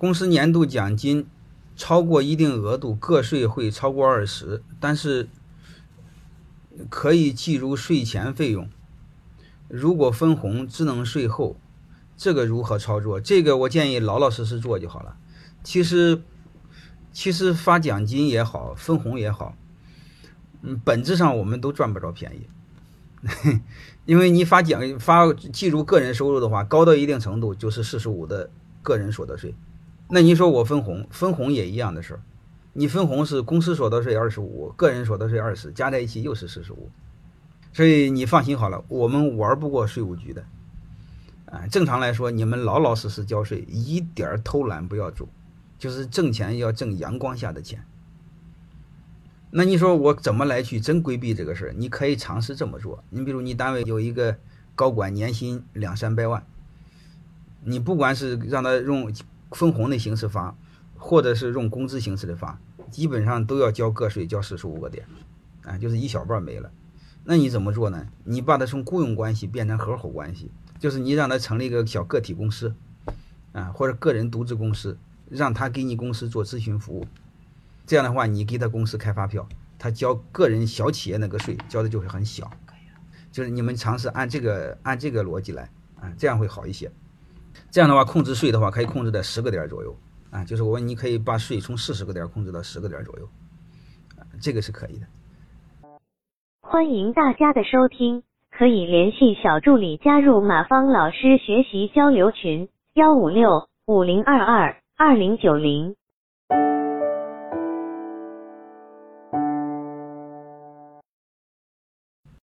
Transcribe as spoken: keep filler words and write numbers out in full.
公司年度奖金超过一定额度，个税会超过二十，但是可以计入税前费用。如果分红只能税后，这个如何操作？这个我建议老老实实做就好了。其实，其实发奖金也好，分红也好，嗯，本质上我们都赚不着便宜。因为你发奖发计入个人收入的话，高到一定程度就是四十五的个人所得税。那你说我分红，分红也一样的事儿。你分红是公司所得税二十五，个人所得税二十，加在一起又是四十五。所以你放心好了，我们玩不过税务局的。啊，正常来说，你们老老实实交税，一点偷懒不要做，就是挣钱要挣阳光下的钱。那你说我怎么来去真规避这个事儿？你可以尝试这么做。你比如你单位有一个高管年薪两三百万，你不管是让他用分红的形式发，或者是用工资形式的发，基本上都要交个税，交四十五个点，啊，就是一小半没了。那你怎么做呢？你把它从雇佣关系变成合伙关系，就是你让他成立一个小个体公司，啊，或者个人独资公司，让他给你公司做咨询服务。这样的话，你给他公司开发票，他交个人小企业那个税交的就会很小。就是你们尝试按这个按这个逻辑来啊，这样会好一些。这样的话，控制税的话可以控制在十个点左右啊，就是我问你可以把税从四十个点控制到十个点左右，啊，这个是可以的。欢迎大家的收听，可以联系小助理加入马芳老师学习交流群幺五六五零二二二零九零。